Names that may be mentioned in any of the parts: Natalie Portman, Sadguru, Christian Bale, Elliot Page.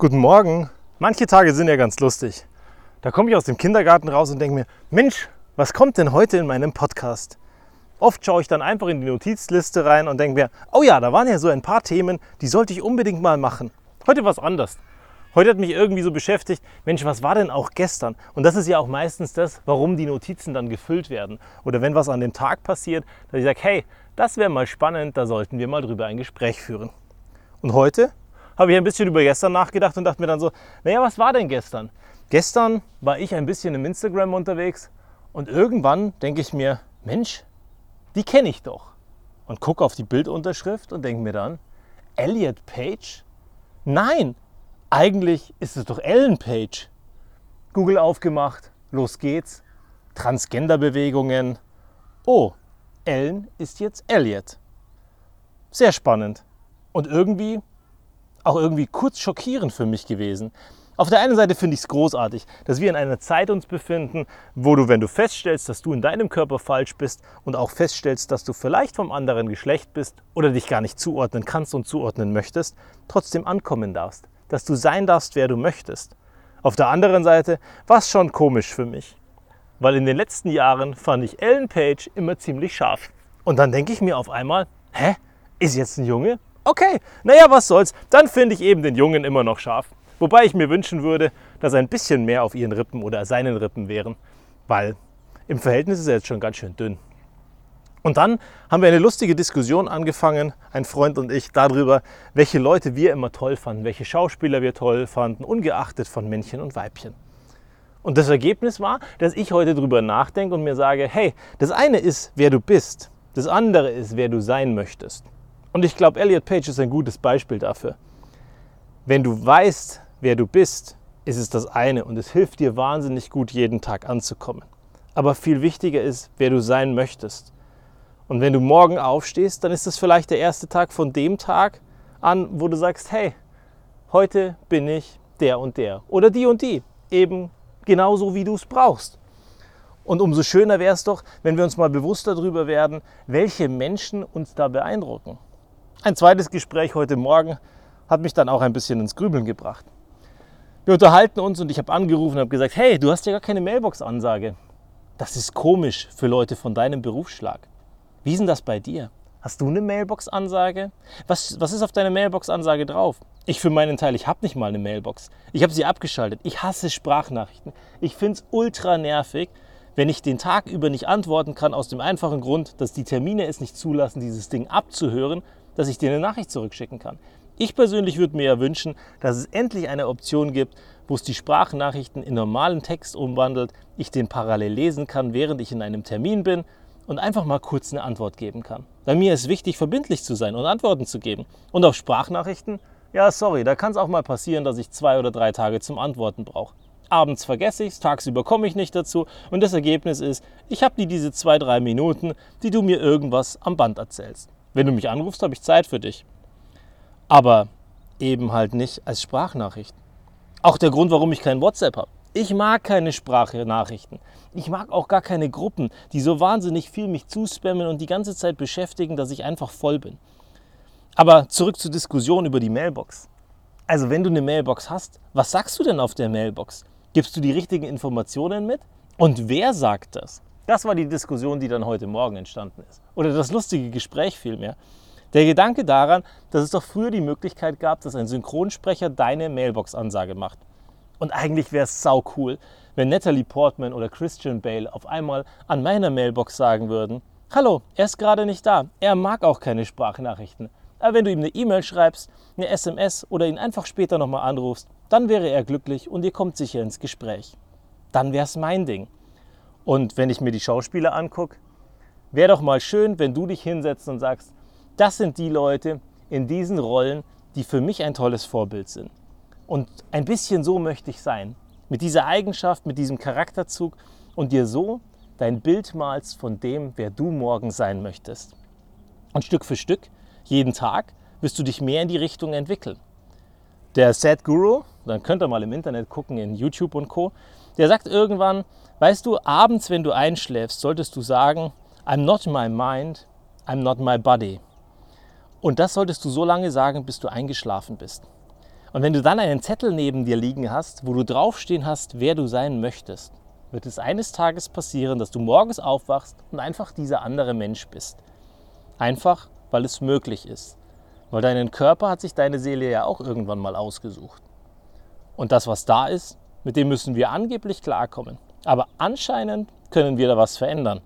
Guten Morgen. Manche Tage sind ja ganz lustig. Da komme ich aus dem Kindergarten raus und denke mir, Mensch, was kommt denn heute in meinem Podcast? Oft schaue ich dann einfach in die Notizliste rein und denke mir, oh ja, da waren ja so ein paar Themen, die sollte ich unbedingt mal machen. Heute war es anders. Heute hat mich irgendwie so beschäftigt, Mensch, was war denn auch gestern? Und das ist ja auch meistens das, warum die Notizen dann gefüllt werden. Oder wenn was an dem Tag passiert, dass ich sage, hey, das wäre mal spannend, da sollten wir mal drüber ein Gespräch führen. Und heute habe ich ein bisschen über gestern nachgedacht und dachte mir dann so, naja, was war denn gestern? Gestern war ich ein bisschen im Instagram unterwegs und irgendwann denke ich mir, Mensch, die kenne ich doch. Und gucke auf die Bildunterschrift und denke mir dann, Elliot Page? Nein, eigentlich ist es doch Ellen Page. Google aufgemacht, los geht's, Transgender-Bewegungen. Oh, Ellen ist jetzt Elliot. Sehr spannend und irgendwie auch irgendwie kurz schockierend für mich gewesen. Auf der einen Seite finde ich es großartig, dass wir in einer Zeit uns befinden, wo du, wenn du feststellst, dass du in deinem Körper falsch bist und auch feststellst, dass du vielleicht vom anderen Geschlecht bist oder dich gar nicht zuordnen kannst und zuordnen möchtest, trotzdem ankommen darfst, dass du sein darfst, wer du möchtest. Auf der anderen Seite war es schon komisch für mich, weil in den letzten Jahren fand ich Ellen Page immer ziemlich scharf. Und dann denke ich mir auf einmal, hä, ist jetzt ein Junge? Okay, naja, was soll's, dann finde ich eben den Jungen immer noch scharf. Wobei ich mir wünschen würde, dass ein bisschen mehr auf ihren Rippen oder seinen Rippen wären, weil im Verhältnis ist er jetzt schon ganz schön dünn. Und dann haben wir eine lustige Diskussion angefangen, ein Freund und ich, darüber, welche Leute wir immer toll fanden, welche Schauspieler wir toll fanden, ungeachtet von Männchen und Weibchen. Und das Ergebnis war, dass ich heute drüber nachdenke und mir sage, hey, das eine ist, wer du bist, das andere ist, wer du sein möchtest. Und ich glaube, Elliot Page ist ein gutes Beispiel dafür. Wenn du weißt, wer du bist, ist es das eine und es hilft dir wahnsinnig gut, jeden Tag anzukommen. Aber viel wichtiger ist, wer du sein möchtest. Und wenn du morgen aufstehst, dann ist das vielleicht der erste Tag von dem Tag an, wo du sagst, hey, heute bin ich der und der oder die und die, eben genauso wie du es brauchst. Und umso schöner wäre es doch, wenn wir uns mal bewusst darüber werden, welche Menschen uns da beeindrucken. Ein zweites Gespräch heute Morgen hat mich dann auch ein bisschen ins Grübeln gebracht. Wir unterhalten uns und ich habe angerufen und habe gesagt, hey, du hast ja gar keine Mailbox-Ansage. Das ist komisch für Leute von deinem Berufsschlag. Wie ist denn das bei dir? Hast du eine Mailbox-Ansage? Was ist auf deiner Mailbox-Ansage drauf? Ich für meinen Teil, ich habe nicht mal eine Mailbox. Ich habe sie abgeschaltet. Ich hasse Sprachnachrichten. Ich finde es ultra nervig, wenn ich den Tag über nicht antworten kann, aus dem einfachen Grund, dass die Termine es nicht zulassen, dieses Ding abzuhören, dass ich dir eine Nachricht zurückschicken kann. Ich persönlich würde mir ja wünschen, dass es endlich eine Option gibt, wo es die Sprachnachrichten in normalen Text umwandelt, ich den parallel lesen kann, während ich in einem Termin bin und einfach mal kurz eine Antwort geben kann. Bei mir ist wichtig, verbindlich zu sein und Antworten zu geben. Und auf Sprachnachrichten, ja sorry, da kann es auch mal passieren, dass ich 2 oder 3 Tage zum Antworten brauche. Abends vergesse ich es, tagsüber komme ich nicht dazu und das Ergebnis ist, ich habe diese 2, 3 Minuten, die du mir irgendwas am Band erzählst. Wenn du mich anrufst, habe ich Zeit für dich. Aber eben halt nicht als Sprachnachricht. Auch der Grund, warum ich kein WhatsApp habe. Ich mag keine Sprachnachrichten. Ich mag auch gar keine Gruppen, die so wahnsinnig viel mich zuspammen und die ganze Zeit beschäftigen, dass ich einfach voll bin. Aber zurück zur Diskussion über die Mailbox. Also wenn du eine Mailbox hast, was sagst du denn auf der Mailbox? Gibst du die richtigen Informationen mit? Und wer sagt das? Das war die Diskussion, die dann heute Morgen entstanden ist. Oder das lustige Gespräch vielmehr. Der Gedanke daran, dass es doch früher die Möglichkeit gab, dass ein Synchronsprecher deine Mailbox-Ansage macht. Und eigentlich wäre es sau cool, wenn Natalie Portman oder Christian Bale auf einmal an meiner Mailbox sagen würden, hallo, er ist gerade nicht da, er mag auch keine Sprachnachrichten. Aber wenn du ihm eine E-Mail schreibst, eine SMS oder ihn einfach später nochmal anrufst, dann wäre er glücklich und ihr kommt sicher ins Gespräch. Dann wäre es mein Ding. Und wenn ich mir die Schauspieler angucke, wäre doch mal schön, wenn du dich hinsetzt und sagst, das sind die Leute in diesen Rollen, die für mich ein tolles Vorbild sind. Und ein bisschen so möchte ich sein. Mit dieser Eigenschaft, mit diesem Charakterzug und dir so dein Bild malst von dem, wer du morgen sein möchtest. Und Stück für Stück, jeden Tag, wirst du dich mehr in die Richtung entwickeln. Der Sadguru, dann könnt ihr mal im Internet gucken, in YouTube und Co., der sagt irgendwann, weißt du, abends, wenn du einschläfst, solltest du sagen, I'm not my mind, I'm not my body. Und das solltest du so lange sagen, bis du eingeschlafen bist. Und wenn du dann einen Zettel neben dir liegen hast, wo du draufstehen hast, wer du sein möchtest, wird es eines Tages passieren, dass du morgens aufwachst und einfach dieser andere Mensch bist. Einfach, weil es möglich ist. Weil deinen Körper hat sich deine Seele ja auch irgendwann mal ausgesucht. Und das, was da ist, mit dem müssen wir angeblich klarkommen. Aber anscheinend können wir da was verändern.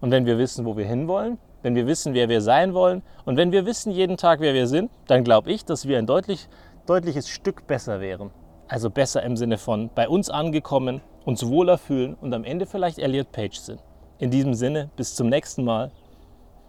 Und wenn wir wissen, wo wir hinwollen, wenn wir wissen, wer wir sein wollen und wenn wir wissen jeden Tag, wer wir sind, dann glaube ich, dass wir ein deutliches Stück besser wären. Also besser im Sinne von bei uns angekommen, uns wohler fühlen und am Ende vielleicht Elliot Page sind. In diesem Sinne, bis zum nächsten Mal.